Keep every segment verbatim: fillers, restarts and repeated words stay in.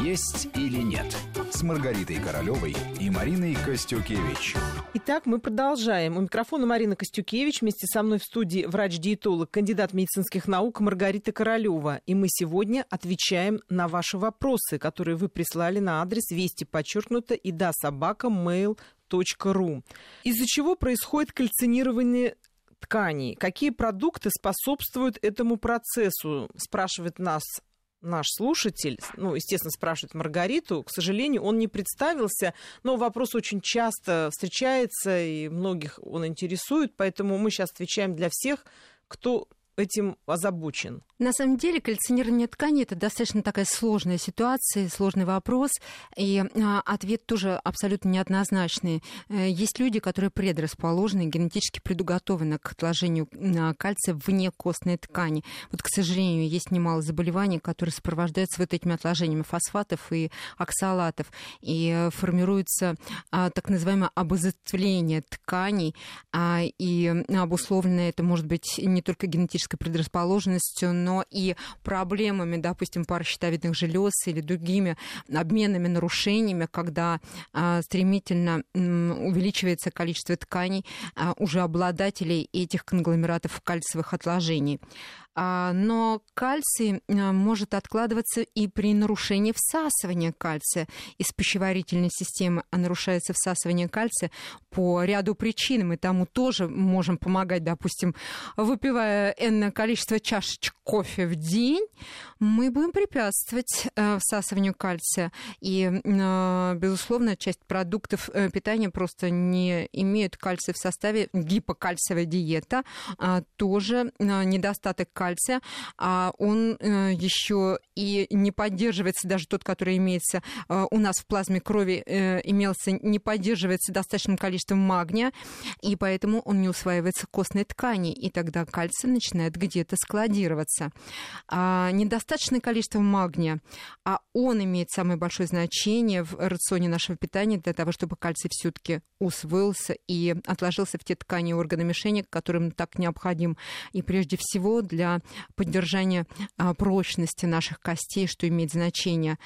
«Есть или нет» с Маргаритой Королевой и Мариной Костюкевич. Итак, мы продолжаем. У микрофона Марина Костюкевич. Вместе со мной в студии врач-диетолог, кандидат медицинских наук Маргарита Королева. И мы сегодня отвечаем на ваши вопросы, которые вы прислали на адрес вести подчеркнуто и да собака mail.ru. Из-за чего происходит кальцинирование тканей? Какие продукты способствуют этому процессу? Спрашивает нас наш слушатель, ну, естественно, спрашивает Маргариту. К сожалению, он не представился, но вопрос очень часто встречается, и многих он интересует, поэтому мы сейчас отвечаем для всех, кто этим озабочен. На самом деле, кальцинирование тканей – это достаточно такая сложная ситуация, сложный вопрос, и ответ тоже абсолютно неоднозначный. Есть люди, которые предрасположены, генетически предуготованы к отложению кальция вне костной ткани. Вот, к сожалению, есть немало заболеваний, которые сопровождаются вот этими отложениями фосфатов и оксалатов, и формируется так называемое обозотвление тканей, и обусловлено это может быть не только генетически предрасположенностью, но и проблемами, допустим, пары щитовидных желез или другими обменными нарушениями, когда а, стремительно м, увеличивается количество тканей а, уже обладателей этих конгломератов кальциевых отложений. Но кальций может откладываться и при нарушении всасывания кальция. Из пищеварительной системы нарушается всасывание кальция по ряду причин. И тому тоже можем помогать, допустим, выпивая энное количество чашечек кофе в день, мы будем препятствовать всасыванию кальция. И, безусловно, часть продуктов питания просто не имеют кальция в составе. Гипокальциевая диета тоже недостаток кальция. кальция, а он еще и не поддерживается, даже тот, который имеется у нас в плазме крови, имелся, не поддерживается достаточным количеством магния, и поэтому он не усваивается в костной ткани, и тогда кальций начинает где-то складироваться. А недостаточное количество магния, а он имеет самое большое значение в рационе нашего питания для того, чтобы кальций все-таки усвоился и отложился в те ткани и органы мишени, которым так необходим, и прежде всего для поддержания а, прочности наших костей, что имеет значение.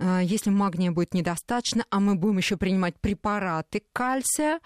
А, если магния будет недостаточно, а мы будем еще принимать препараты кальция,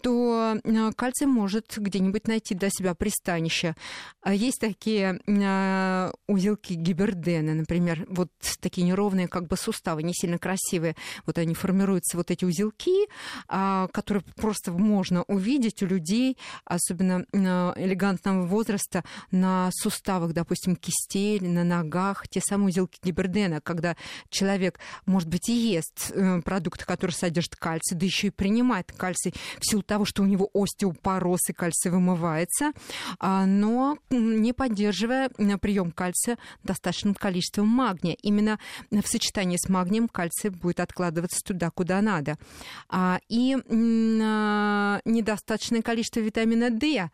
то а, кальций может где-нибудь найти для себя пристанище. А, есть такие а, узелки Гебердена, например, вот такие неровные, как бы суставы, не сильно красивые. Вот они формируются, вот эти узелки, а, которые просто можно увидеть у людей, особенно а, элегантного возраста, на суставах, допустим, кистей, на ногах, те самые узелки Гебердена, когда человек, может быть, и ест продукты, которые содержат кальций, да еще и принимает кальций в силу того, что у него остеопороз и кальций вымывается, но не поддерживая прием кальция достаточным количеством магния. Именно в сочетании с магнием кальций будет откладываться туда, куда надо. И недостаточное количество витамина D.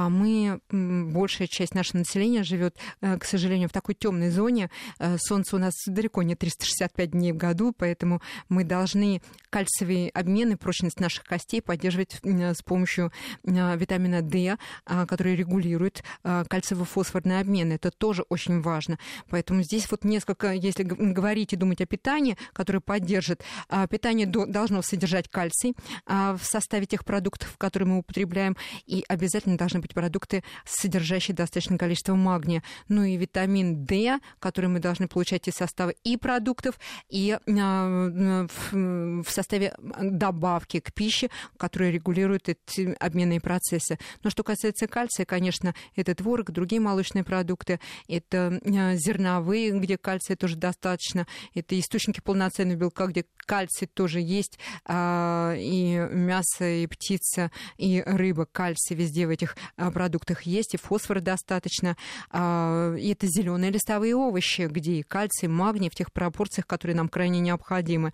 А мы, большая часть нашего населения живет, к сожалению, в такой темной зоне. Солнце у нас далеко не триста шестьдесят пять дней в году, поэтому мы должны кальциевые обмены, прочность наших костей поддерживать с помощью витамина D, который регулирует кальциево-фосфорный обмен. Это тоже очень важно. Поэтому здесь вот несколько, если говорить и думать о питании, которое поддержит, питание должно содержать кальций в составе тех продуктов, которые мы употребляем, и обязательно должны быть продукты, содержащие достаточное количество магния. Ну и витамин D, который мы должны получать из состава и продуктов, и э, в, в составе добавки к пище, которая регулирует эти обменные процессы. Но что касается кальция, конечно, это творог, другие молочные продукты, это зерновые, где кальция тоже достаточно, это источники полноценного белка, где кальций тоже есть, э, и мясо, и птица, и рыба, кальций везде в этих продуктах есть, и фосфора достаточно. И это зеленые листовые овощи, где и кальций, и магний в тех пропорциях, которые нам крайне необходимы.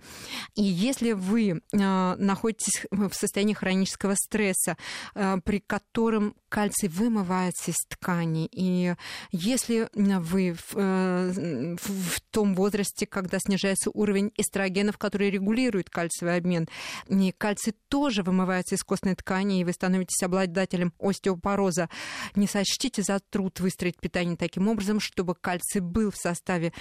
И если вы находитесь в состоянии хронического стресса, при котором кальций вымывается из ткани. И если вы в, в, в том возрасте, когда снижается уровень эстрогенов, которые регулируют кальциевый обмен, и кальций тоже вымывается из костной ткани, и вы становитесь обладателем остеопороза, не сочтите за труд выстроить питание таким образом, чтобы кальций был в составе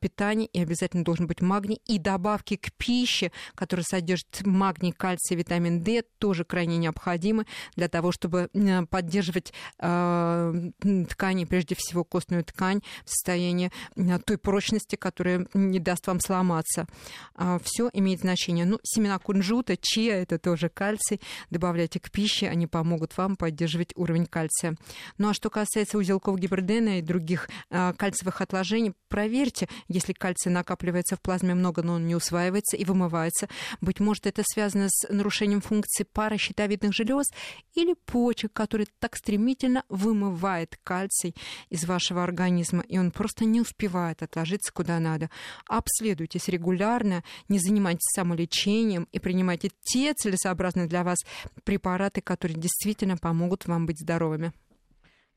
питания, и обязательно должен быть магний. И добавки к пище, которые содержат магний, кальций, витамин D, тоже крайне необходимы для того, чтобы поддерживать э, ткани, прежде всего костную ткань, в состоянии э, той прочности, которая не даст вам сломаться. Э, все имеет значение. Ну, семена кунжута, чиа, это тоже кальций. Добавляйте к пище, они помогут вам поддерживать уровень кальция. Ну а что касается узелков гибридена и других э, кальциевых отложений, проверьте, если кальций накапливается в плазме много, но он не усваивается и вымывается. Быть может, это связано с нарушением функции паращитовидных желез или почек, которые так стремительно вымывает кальций из вашего организма, и он просто не успевает отложиться куда надо. Обследуйтесь регулярно, не занимайтесь самолечением и принимайте те целесообразные для вас препараты, которые действительно помогут вам быть здоровыми.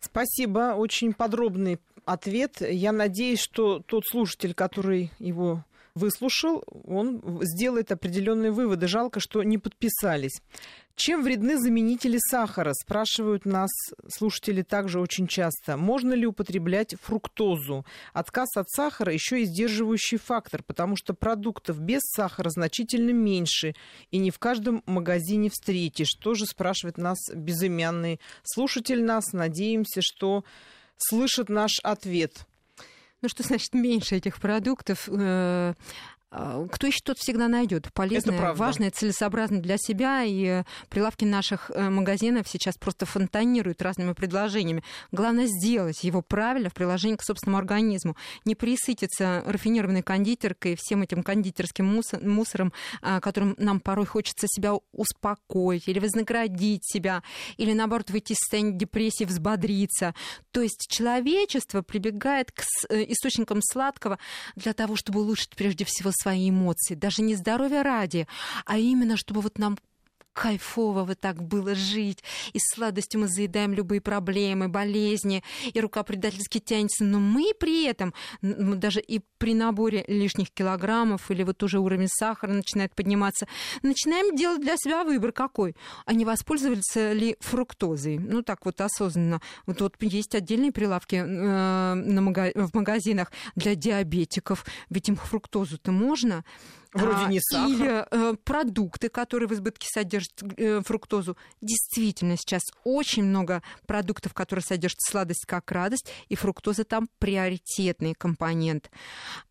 Спасибо, очень подробный ответ. Я надеюсь, что тот слушатель, который его выслушал, он сделает определенные выводы. Жалко, что не подписались. Чем вредны заменители сахара? Спрашивают нас слушатели также очень часто. Можно ли употреблять фруктозу? Отказ от сахара еще и сдерживающий фактор, потому что продуктов без сахара значительно меньше, и не в каждом магазине встретишь. Тоже спрашивает нас безымянный слушатель нас. Надеемся, что слышит наш ответ. Ну что значит меньше этих продуктов? Кто ищет, тот всегда найдет полезное, важное, целесообразное для себя. И прилавки наших магазинов сейчас просто фонтанируют разными предложениями. Главное сделать его правильно в приложении к собственному организму. Не пресытиться рафинированной кондитеркой, всем этим кондитерским мусором, которым нам порой хочется себя успокоить или вознаградить себя, или наоборот выйти из состояния депрессии, взбодриться. То есть человечество прибегает к источникам сладкого для того, чтобы улучшить прежде всего свои эмоции, даже не здоровья ради, а именно, чтобы вот нам кайфово вот так было жить. И с сладостью мы заедаем любые проблемы, болезни, и рука предательски тянется. Но мы при этом, даже и при наборе лишних килограммов, или вот уже уровень сахара начинает подниматься, начинаем делать для себя выбор какой. А не воспользоваться ли фруктозой? Ну так вот осознанно. Вот, вот есть отдельные прилавки э, на мага... в магазинах для диабетиков. Ведь им фруктозу-то можно... Вроде не сахар. Или э, продукты, которые в избытке содержат э, фруктозу. Действительно, сейчас очень много продуктов, которые содержат сладость как радость, и фруктоза там приоритетный компонент.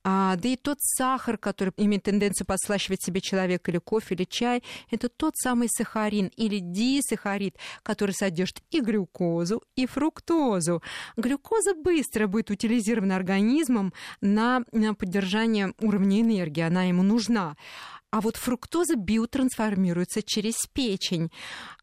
А, да и тот сахар, который имеет тенденцию подслащивать себе человек, или кофе, или чай, это тот самый сахарин или дисахарид, который содержит и глюкозу, и фруктозу. Глюкоза быстро будет утилизирована организмом на, на поддержание уровня энергии. Она ему нужна. А вот фруктоза биотрансформируется через печень.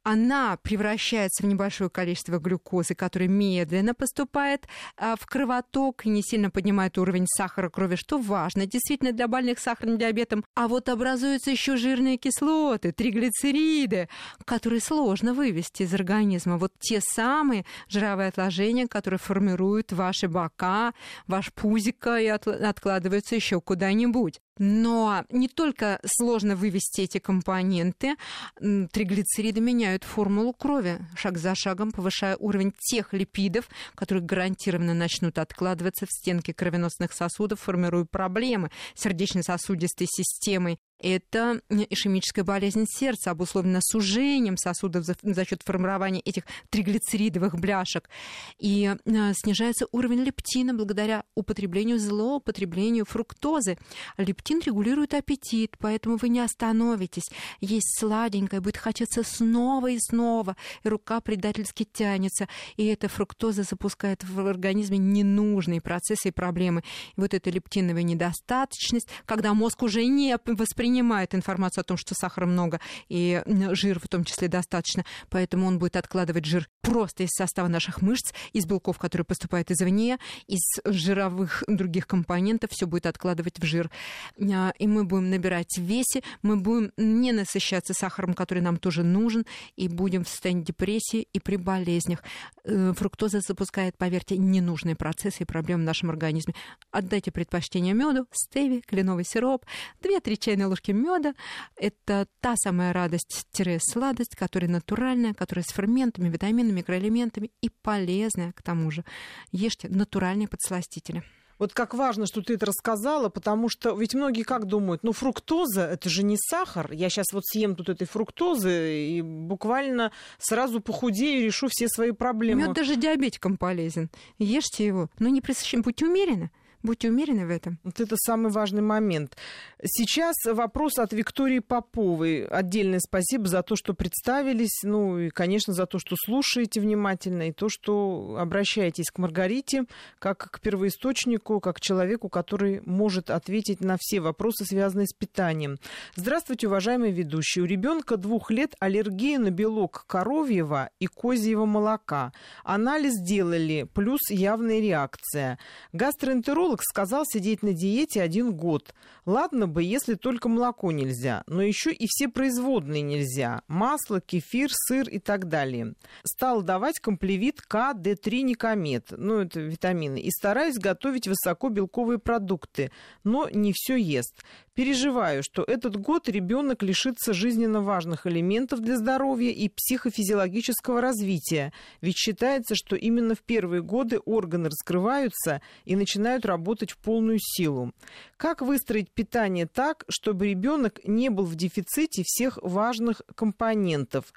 Она превращается в небольшое количество глюкозы, которое медленно поступает в кровоток и не сильно поднимает уровень сахара крови, что важно действительно для больных сахарным диабетом. А вот образуются еще жирные кислоты, триглицериды, которые сложно вывести из организма. Вот те самые жировые отложения, которые формируют ваши бока, ваш пузико и откладываются еще куда-нибудь. Но не только сложно вывести эти компоненты, триглицериды меняют формулу крови, шаг за шагом повышая уровень тех липидов, которые гарантированно начнут откладываться в стенки кровеносных сосудов, формируя проблемы с сердечно-сосудистой системой. Это ишемическая болезнь сердца, обусловлена сужением сосудов за, за счет формирования этих триглицеридовых бляшек. И э, снижается уровень лептина благодаря употреблению, злоупотреблению фруктозы. Лептин регулирует аппетит, поэтому вы не остановитесь. Есть сладенькое, будет хотеться снова и снова. И рука предательски тянется. И эта фруктоза запускает в организме ненужные процессы и проблемы. И вот эта лептиновая недостаточность, когда мозг уже не воспринимает принимает информацию о том, что сахара много и жира в том числе достаточно, поэтому он будет откладывать жир просто из состава наших мышц, из белков, которые поступают извне, из жировых других компонентов, все будет откладывать в жир. И мы будем набирать в весе, мы будем не насыщаться сахаром, который нам тоже нужен, и будем в состоянии депрессии и при болезнях. Фруктоза запускает, поверьте, ненужные процессы и проблемы в нашем организме. Отдайте предпочтение меду, стеве, кленовый сироп, две-три чайные ложки меда. Это та самая радость-сладость, которая натуральная, которая с ферментами, витаминами, микроэлементами и полезная к тому же. Ешьте натуральные подсластители. Вот как важно, что ты это рассказала, потому что ведь многие как думают, ну фруктоза, это же не сахар, я сейчас вот съем тут этой фруктозы и буквально сразу похудею и решу все свои проблемы. Мед даже диабетикам полезен, ешьте его, но не пресыщаем, будьте умерены. Будьте умерены в этом. Вот это самый важный момент. Сейчас вопрос от Виктории Поповой. Отдельное спасибо за то, что представились. Ну и, конечно, за то, что слушаете внимательно. И то, что обращаетесь к Маргарите как к первоисточнику, как к человеку, который может ответить на все вопросы, связанные с питанием. Здравствуйте, уважаемые ведущие. У ребенка двух лет аллергия на белок коровьего и козьего молока. Анализ делали, плюс явная реакция. Гастроэнтеролог сказал сидеть на диете один год. Ладно бы, если только молоко нельзя, но еще и все производные нельзя. Масло, кефир, сыр и так далее. Стал давать Компливит, К, Д три, Никомед, ну это витамины, и стараюсь готовить высокобелковые продукты, но не все ест. Переживаю, что этот год ребенок лишится жизненно важных элементов для здоровья и психофизиологического развития, ведь считается, что именно в первые годы органы раскрываются и начинают работать в полную силу. Как выстроить питание так, чтобы ребенок не был в дефиците всех важных компонентов?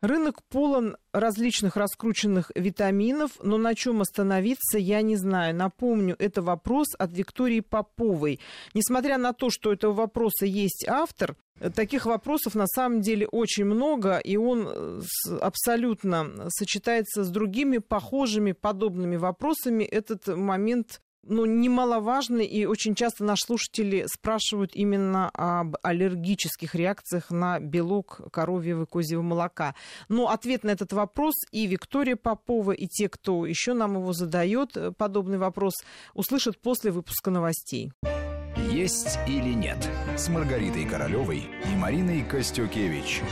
Рынок полон различных раскрученных витаминов, но на чем остановиться, я не знаю. Напомню, это вопрос от Виктории Поповой. Несмотря на то, что у этого вопроса есть автор, таких вопросов на самом деле очень много, и он абсолютно сочетается с другими похожими, подобными вопросами. Этот момент Ну, немаловажный, и очень часто наши слушатели спрашивают именно об аллергических реакциях на белок коровьего и козьего молока. Но ответ на этот вопрос и Виктория Попова, и те, кто еще нам его задает, подобный вопрос, услышат после выпуска новостей. «Есть или нет» с Маргаритой Королевой и Мариной Костюкевич.